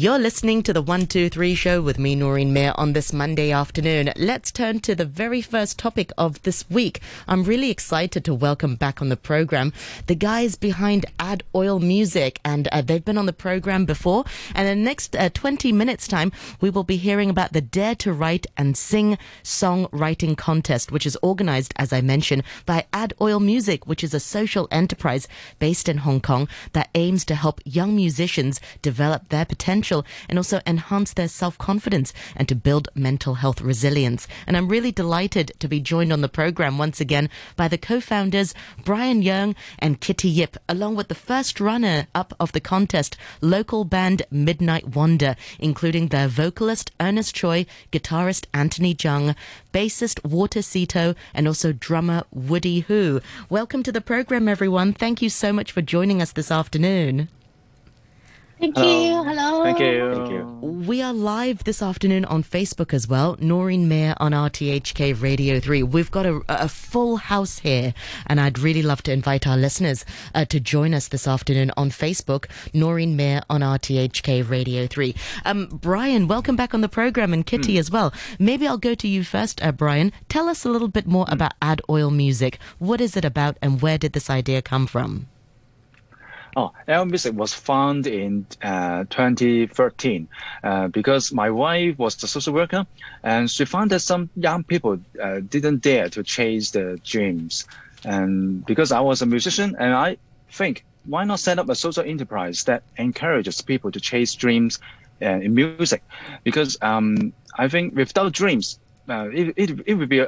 You're listening to the 123 Show with me, Noreen Mayer, on this Monday afternoon. Let's turn to the very first topic of this week. I'm really excited to welcome back on the program the guys behind Adoil Music, and they've been on the program before. And in the next 20 minutes time, we will be hearing about the Dare to Write and Sing songwriting contest, which is organized, as I mentioned, by Adoil Music, which is a social enterprise based in Hong Kong that aims to help young musicians develop their potential and also enhance their self-confidence and to build mental health resilience. And I'm really delighted to be joined on the program once again by the co-founders Brian Young and Kitty Yip, along with the first runner-up of the contest, local band Midnight Wonder, including their vocalist Ernest Choi, guitarist Anthony Jung, bassist Walter Sito, and also drummer Woody Hu. Welcome to the program, everyone. Thank you so much for joining us this afternoon. Thank you. Hello. Thank you. Thank you. We are live this afternoon on Facebook as well. Noreen Mayer on RTHK Radio 3. We've got a full house here, and I'd really love to invite our listeners to join us this afternoon on Facebook. Noreen Mayer on RTHK Radio 3. Brian, welcome back on the program, and Kitty as well. Maybe I'll go to you first, Brian. Tell us a little bit more about Adoil Music. What is it about, and where did this idea come from? Oh, Adoil Music was founded in 2013 because my wife was a social worker, and she found that some young people didn't dare to chase their dreams. And because I was a musician, and I think, why not set up a social enterprise that encourages people to chase dreams in music? Because I think without dreams, it would be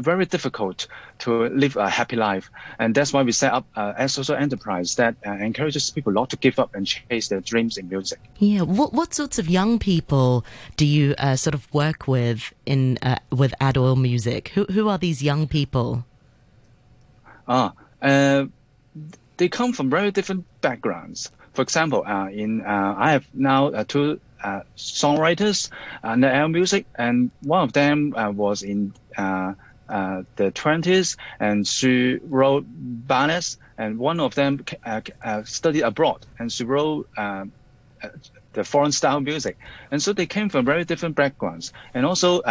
very difficult to live a happy life. And that's why we set up a social enterprise that encourages people not to give up and chase their dreams in music. Yeah. What sorts of young people do you sort of work with in with Adoil Music? Who are these young people? They come from very different backgrounds. For example, I have now two songwriters in Adoil Music, and one of them was in the 20s, and she wrote ballads, and one of them studied abroad, and she wrote the foreign style music. And so they came from very different backgrounds. And also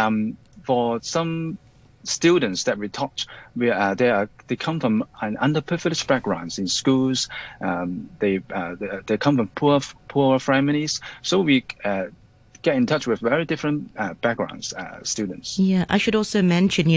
for some students that we taught, they come from an underprivileged backgrounds in schools. They come from poor families. So we get in touch with very different backgrounds, students. Yeah, I should also mention,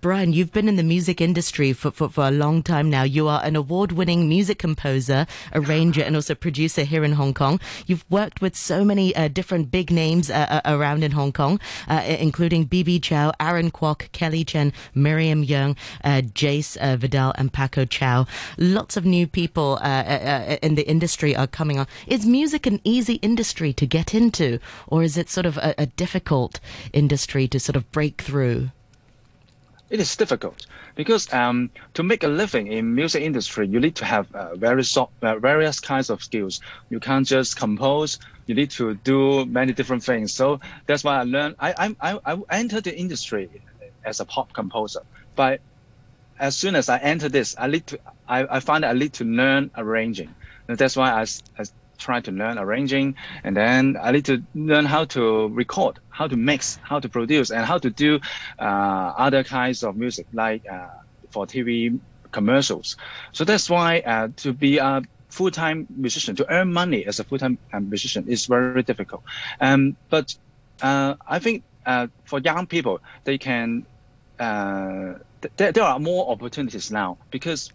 Brian, you've been in the music industry for a long time now. You are an award-winning music composer, arranger, and also producer here in Hong Kong. You've worked with so many different big names around in Hong Kong, including BB Chow, Aaron Kwok, Kelly Chen, Miriam Yeung, Jace, Vidal, and Paco Chow. Lots of new people in the industry are coming on. Is music an easy industry to get into? Or is it sort of a difficult industry to sort of break through? It is difficult because to make a living in music industry, you need to have various kinds of skills. You can't just compose. You need to do many different things. So that's why I learned. I entered the industry as a pop composer, but as soon as I entered this, I found that I need to learn arranging, and that's why I trying to learn arranging, and then I need to learn how to record, how to mix, how to produce, and how to do other kinds of music, like for TV commercials. So that's why to be a full-time musician, to earn money as a full-time musician, is very difficult. But I think for young people, they can. There are more opportunities now because.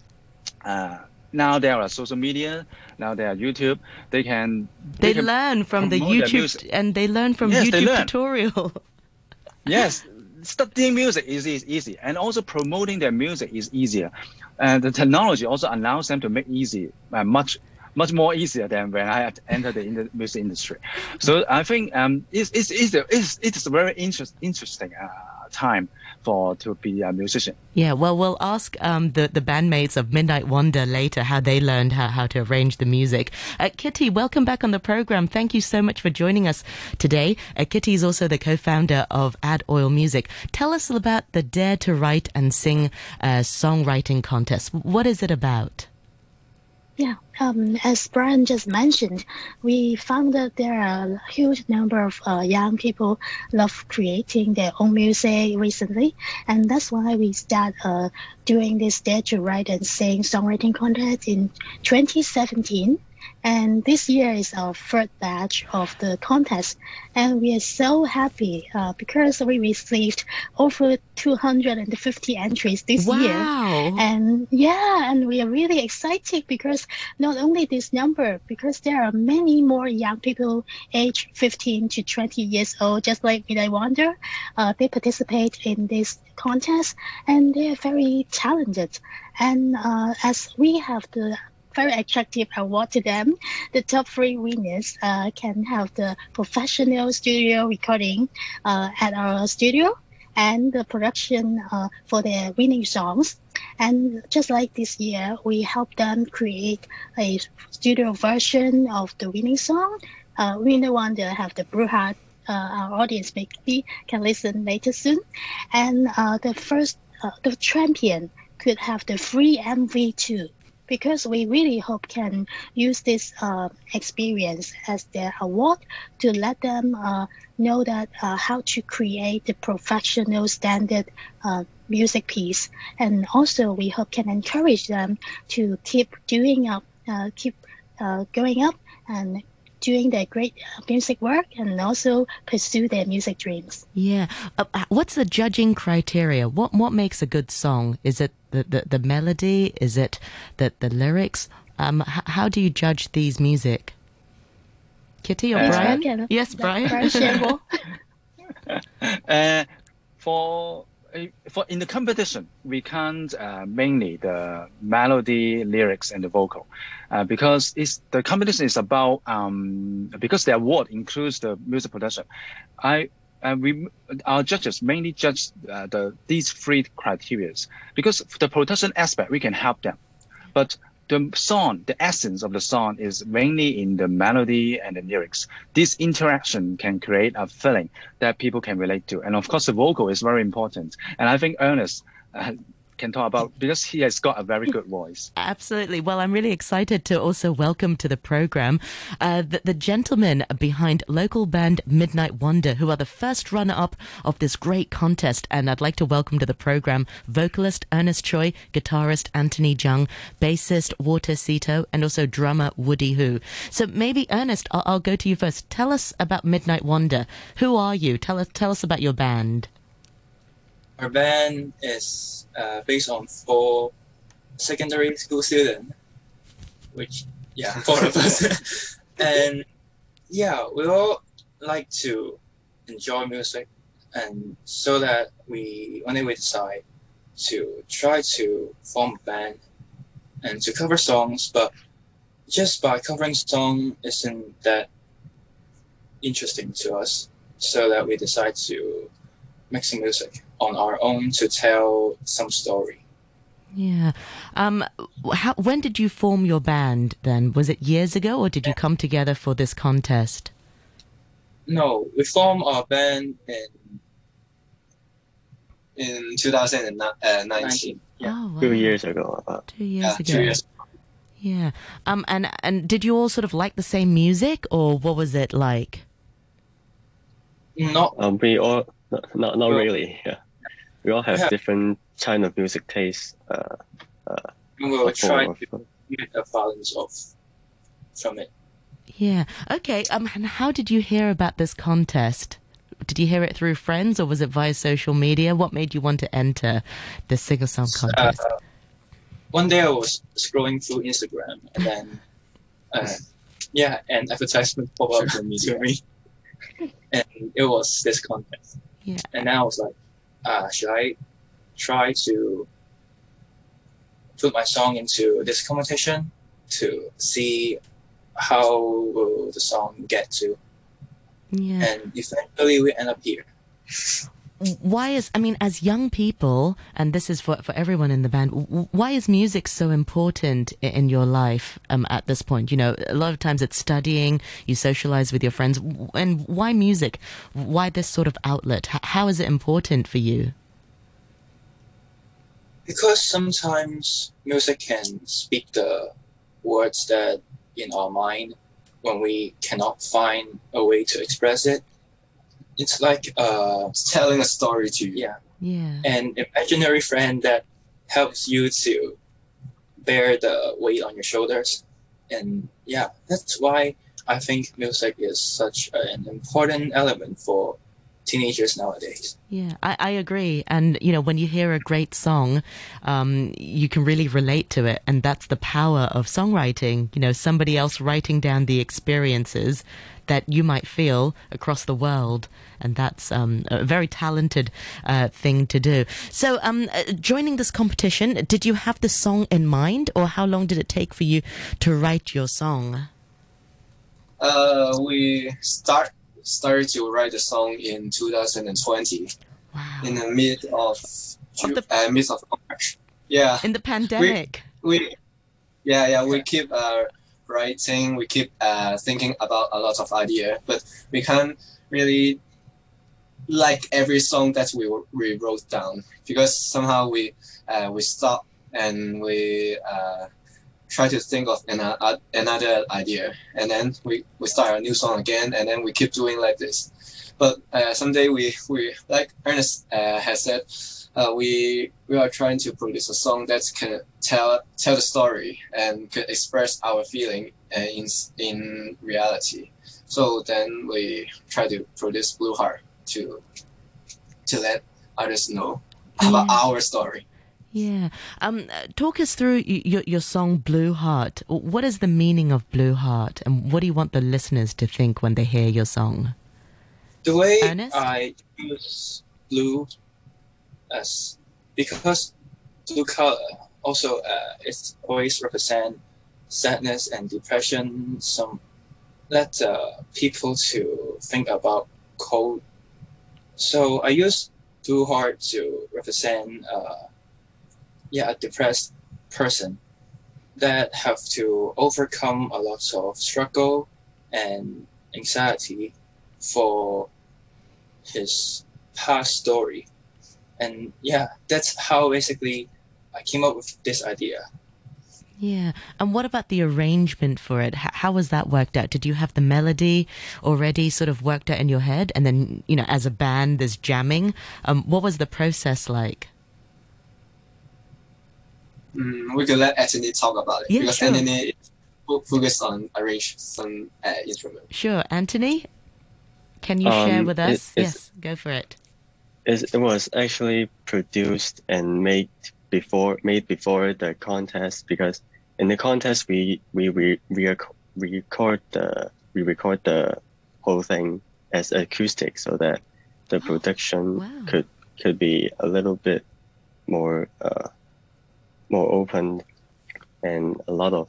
Now there are social media. Now there are YouTube. They can learn from the YouTube, and they learn from YouTube tutorial. Yes, studying music is easy, and also promoting their music is easier. And the technology also allows them to make easy, much more easier than when I entered the music industry. So I think it's a very interesting time to be a musician. Yeah, well, we'll ask the bandmates of Midnight Wonder later how they learned how to arrange the music. Kitty, welcome back on the program. Thank you so much for joining us today. Kitty is also the co-founder of Adoil Music. Tell us about the Dare to Write and Sing songwriting contest. What is it about? Yeah, as Brian just mentioned, we found that there are a huge number of young people love creating their own music recently, and that's why we start doing this Dare to Write and Sing songwriting contest in 2017. And this year is our third batch of the contest, and we are so happy because we received over 250 entries this year. And yeah, and we are really excited because not only this number, because there are many more young people aged 15 to 20 years old, just like Midnight Wonder. They participate in this contest, and they are very talented. And as we have the very attractive award to them, the top three winners can have the professional studio recording at our studio and the production for their winning songs. And just like this year, we helped them create a studio version of the winning song. We no wonder have the Blue Heart, our audience maybe can listen later soon. And the champion could have the free MV too, because we really hope can use this experience as their award to let them know that how to create the professional standard music piece. And also we hope can encourage them to keep going up and doing their great music work, and also pursue their music dreams. Yeah. What's the judging criteria? What makes a good song? Is it the melody? Is it the lyrics? How do you judge these music? Kitty or Brian? Yes, Brian. For in the competition, we count mainly the melody, lyrics, and the vocal, because the competition is about because the award includes the music production. Our judges mainly judge these three criteria, because the production aspect we can help them, but the song, the essence of the song is mainly in the melody and the lyrics. This interaction can create a feeling that people can relate to. And of course, the vocal is very important. And I think Ernest can talk about, because he has got a very good voice. Absolutely. Well, I'm really excited to also welcome to the program the gentleman behind local band Midnight Wonder, who are the first runner-up of this great contest. And I'd like to welcome to the program vocalist Ernest Choi, guitarist Anthony Jung, bassist Walter Sito, and also drummer Woody Hu. So maybe, Ernest, I'll go to you first. Tell us about Midnight Wonder. Who are you? Tell us about your band. Our band is based on 4 secondary school students, four of us. And yeah, we all like to enjoy music, and so that we decide to try to form a band and to cover songs, but just by covering song isn't that interesting to us, so that we decide to make some music on our own to tell some story. Yeah. When did you form your band then? Was it years ago, or did you come together for this contest? No, we formed our band in 2019. Yeah. Oh, wow. 2 years ago, about. 2 years ago. 2 years. Yeah. And did you all sort of like the same music, or what was it like? Not really. Yeah. We all have different kind of music tastes. And we'll try to get a balance from it. Yeah. Okay. And how did you hear about this contest? Did you hear it through friends, or was it via social media? What made you want to enter the sing-a-song contest? One day I was scrolling through Instagram, and then an advertisement popped up to me, and it was this contest. Yeah. And I was like, should I try to put my song into this competition to see how will the song get to? Yeah. And eventually we end up here. As young people, and this is for everyone in the band, why is music so important in your life at this point? You know, a lot of times it's studying, you socialize with your friends. And why music? Why this sort of outlet? How is it important for you? Because sometimes music can speak the words that in our mind, when we cannot find a way to express it, it's like telling a story to you. Yeah. Yeah. An imaginary friend that helps you to bear the weight on your shoulders. And yeah, that's why I think music is such an important element for teenagers nowadays. Yeah, I agree. And, you know, when you hear a great song, you can really relate to it. And that's the power of songwriting, you know, somebody else writing down the experiences that you might feel across the world. And that's a very talented thing to do. So joining this competition, did you have the song in mind, or how long did it take for you to write your song? We started to write the song in 2020. Wow. In the mid of March. Yeah. In the pandemic. We keep writing, we keep thinking about a lot of ideas, but we can't really like every song that we wrote down, because somehow we stop and we try to think of another idea, and then we start a new song again, and then we keep doing like this. But someday we like Ernest has said, we are trying to produce a song that can tell the story and could express our feeling in reality. So then we try to produce Blue Heart to let others know about our story. Yeah. Talk us through your song Blue Heart. What is the meaning of Blue Heart, and what do you want the listeners to think when they hear your song? The way Ernest? I use blue as, because blue color also it's always represent sadness and depression. Some let people to think about cold. So I use Blue Heart to represent a depressed person that have to overcome a lot of struggle and anxiety for his past story. And yeah, that's how basically I came up with this idea. Yeah. And what about the arrangement for it? How was that worked out? Did you have the melody already sort of worked out in your head? And then, you know, as a band, there's jamming. What was the process like? We could let Anthony talk about it, because sure. Anthony focused on arranging some instruments. Sure. Anthony, can you share with us? Yes, go for it. It was actually produced and made before the contest, because in the contest we record the whole thing as acoustic, so that the production could be a little bit more open and a lot of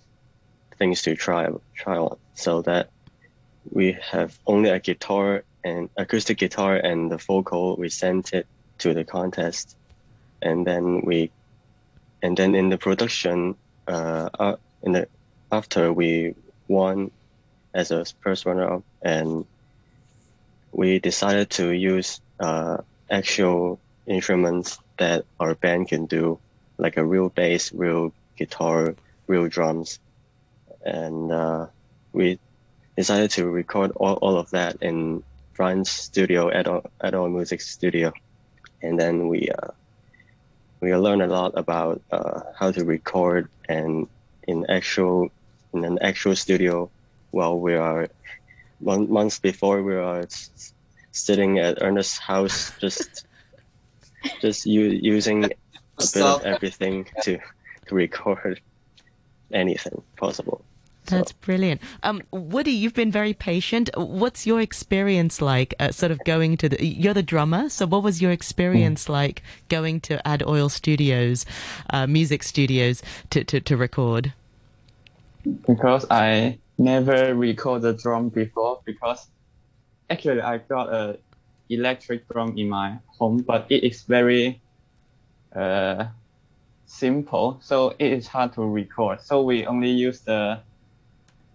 things to try on, so that we have only a guitar and acoustic guitar and the vocal. We sent it to the contest, and then in the production after we won as a first runner-up, and we decided to use actual instruments that our band can do, like a real bass, real guitar, real drums. And we decided to record all of that in Brian's studio, Adoil Music studio. And then we learned a lot about how to record and in an actual studio, while we are months before we are sitting at Ernest's house, using a bit of everything to record anything possible. That's brilliant. Woody, you've been very patient. What's your experience like sort of going to you're the drummer, so what was your experience like going to Adoil Studios, music studios, to record? Because I never recorded drum before, because actually I got an electric drum in my home, but it is very simple, so it is hard to record. So we only use an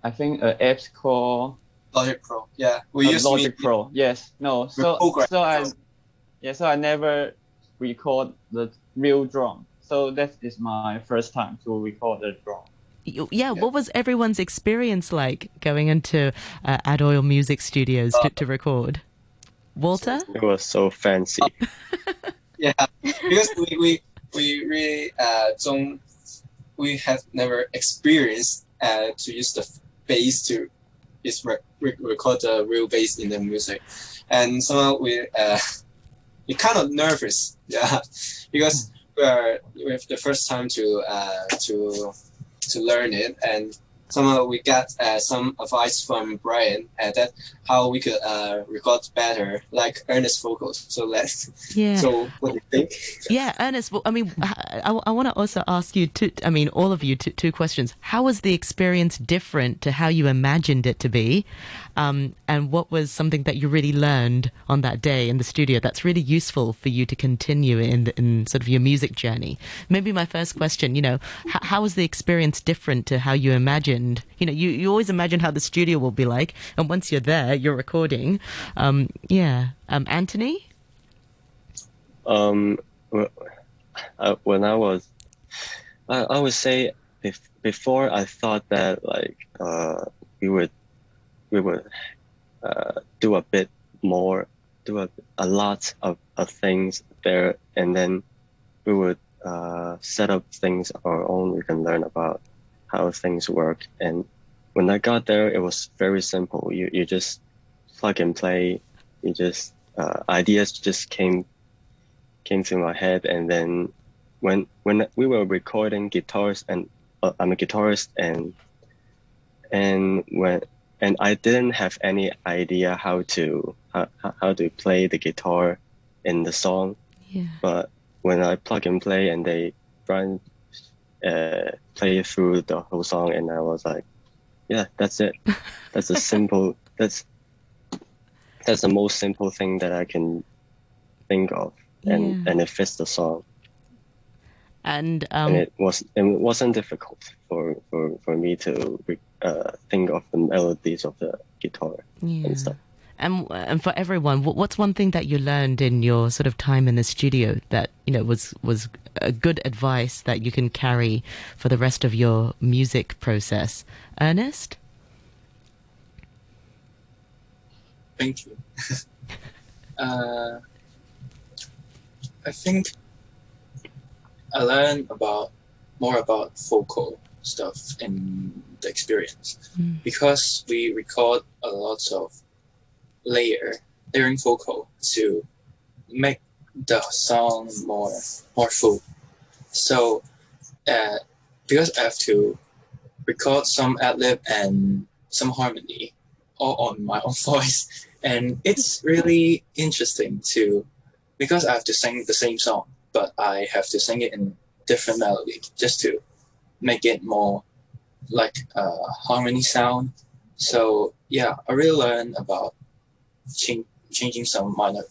app called Logic Pro. Yeah, we use Logic Pro. Yes, no. So I never record the real drum. So that is my first time to record the drum. What was everyone's experience like going into Adoil Music Studios to record? Walter? It was so fancy. Yeah, because we really don't, we have never experienced to use the bass to is record the real bass in the music, and somehow we kind of nervous, yeah, because we are the first time to learn it, and somehow we got some advice from Brian that how we could record better, like Ernest vocals. So so what do you think? Yeah, Ernest. Well, I mean, I want to also ask you all of you two questions. How was the experience different to how you imagined it to be, and what was something that you really learned on that day in the studio that's really useful for you to continue in sort of your music journey? Maybe my first question, how was the experience different to how you imagined? You always imagine how the studio will be like, and once you're there, you're recording. Anthony? When I was, I would say before I thought that we would do a bit more, do a lot of things there, and then we would set up things on our own. We can learn about how things work, and when I got there, it was very simple. You just plug and play. You just ideas just came to my head, and then when we were recording guitars, and I'm a guitarist, and I didn't have any idea how to play the guitar in the song. Yeah. But when I plug and play, and Brian play through the whole song, and I was like, yeah, that's it. That's a simple. That's the most simple thing that I can think of, and it fits the song. And it wasn't difficult for me to think of the melodies of the guitar and stuff. And for everyone, what's one thing that you learned in your sort of time in the studio that was a good advice that you can carry for the rest of your music process? Ernest? Thank you. I think I learned more about vocal stuff in the experience, because we record a lot of layering vocal to make the song more full. So because I have to record some ad-lib and some harmony all on my own voice, and it's really interesting because I have to sing the same song, but I have to sing it in different melody just to make it more like a harmony sound. So yeah, I really learned about changing some minor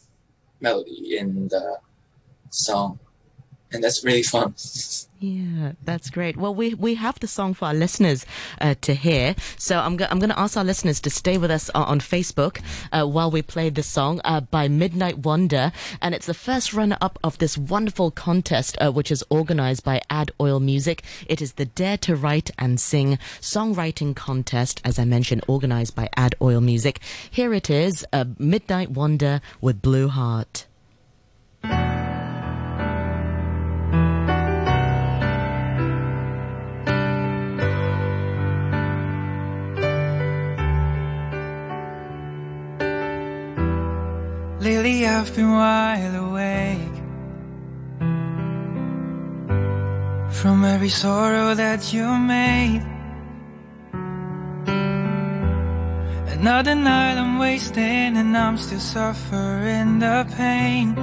melody in the song, and that's really fun. Yeah, that's great. Well, we have the song for our listeners to hear, so I'm going to ask our listeners to stay with us on Facebook while we play this song by Midnight Wonder, and it's the first runner-up of this wonderful contest which is organised by Adoil Music. It is the Dare to Write and Sing songwriting contest, as I mentioned, organised by Adoil Music. Here it is, Midnight Wonder with Blue Heart. Lately I've been wide awake from every sorrow that you made. Another night I'm wasting, and I'm still suffering the pain.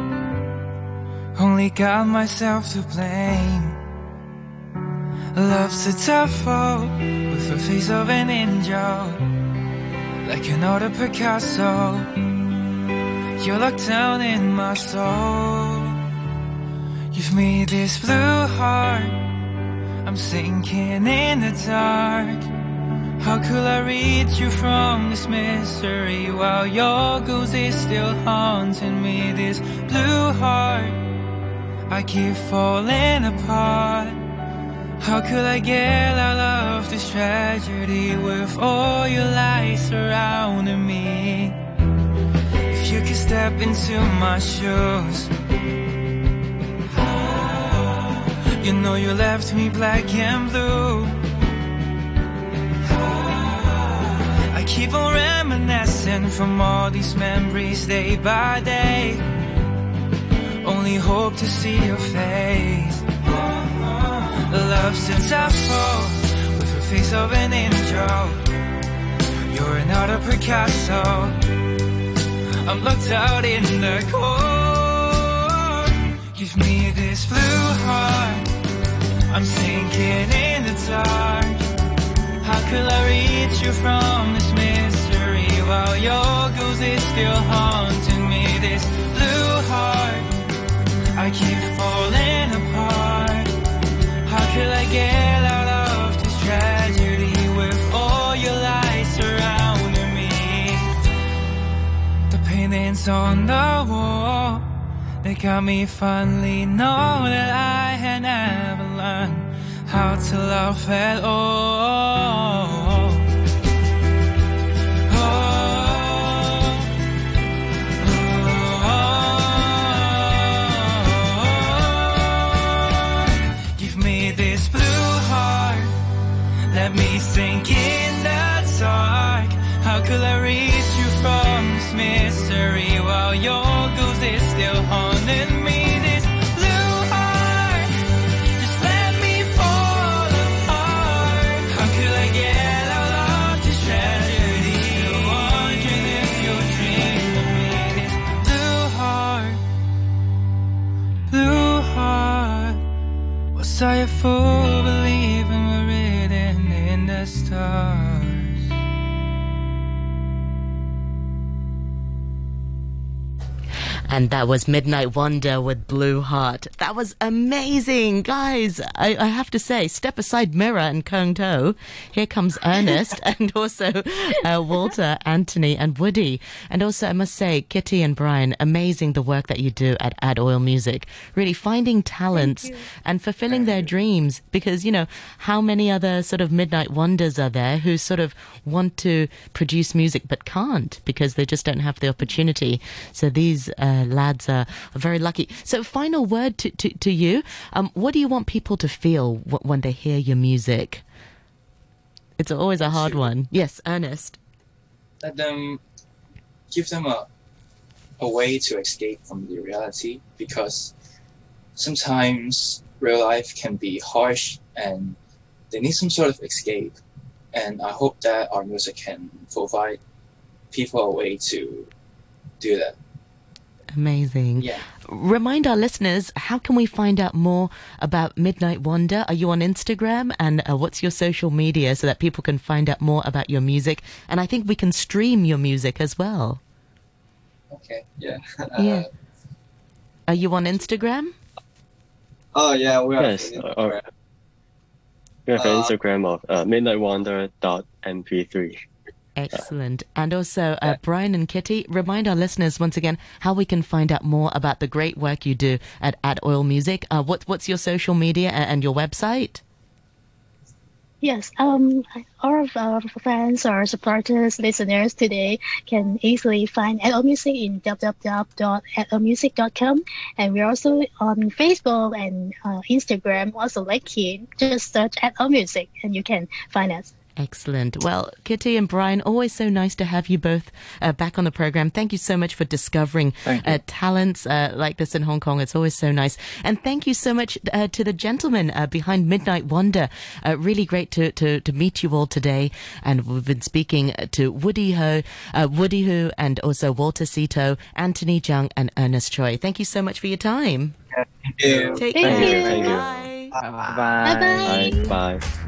Only got myself to blame. Love's a tough foe with the face of an angel, like an older Picasso. You locked down in my soul. You've made this blue heart. I'm sinking in the dark. How could I read you from this mystery while your ghost is still haunting me? This blue heart, I keep falling apart. How could I get out of tragedy with all your lies surrounding me. If you could step into my shoes, you know you left me black and blue. I keep on reminiscing from all these memories day by day. Only hope to see your face. Love's a tough soul with the face of an angel. You're another Picasso. I'm locked out in the cold. Give me this blue heart, I'm sinking in the dark. How could I reach you from this mystery while your ghost is still haunting me? This blue heart, I keep falling apart. How could I get out of this tragedy with all your lies surrounding me? The paintings on the wall, they got me finally know that I had never learned how to love at all. Let me sink in the dark. How could I reach you from this mystery while your ghost is still haunting me? This blue heart, just let me fall apart. How could I get out of this tragedy? Still wondering if you'll dream of me. This blue heart, was I a fool believing we're written in the stars? And that was Midnight Wonder with Blue Heart. That was amazing, guys. I have to say, step aside Mira and Kung To. Here comes Ernest and also Walter, Anthony and Woody. And also, I must say, Kitty and Brian, amazing the work that you do at Adoil Music. Really finding talents and fulfilling their dreams. Because, you know, how many other sort of Midnight Wonders are there who sort of want to produce music but can't because they just don't have the opportunity. So these lads are very lucky. So final word to you. What do you want people to feel when they hear your music? It's always a hard one. Yes, Ernest. Let them, give them a way to escape from the reality, because sometimes real life can be harsh and they need some sort of escape. And I hope that our music can provide people a way to do that. Amazing. Yeah. Remind our listeners, how can we find out more about Midnight Wonder? Are you on Instagram? And what's your social media so that people can find out more about your music? And I think we can stream your music as well. Okay, yeah. Are you on Instagram? Oh, yeah, we are. Yes, we have an Instagram of midnightwonder.mp3. Excellent. And also, Brian and Kitty, remind our listeners once again how we can find out more about the great work you do at Adoil Music. What's your social media and your website? Yes, all of our fans or supporters, listeners today can easily find Adoil Music in www.adoilmusic.com. And we're also on Facebook and Instagram, also LinkedIn. Just search Adoil Music and you can find us. Excellent. Well, Kitty and Brian, always so nice to have you both back on the program. Thank you so much for discovering talents like this in Hong Kong. It's always so nice. And thank you so much to the gentleman behind Midnight Wonder. Really great to meet you all today. And we've been speaking to Woody Hu, and also Walter Sito, Anthony Jung, and Ernest Choi. Thank you so much for your time. Thank you. Take care. Bye. Bye. Bye. Bye. Bye. Bye.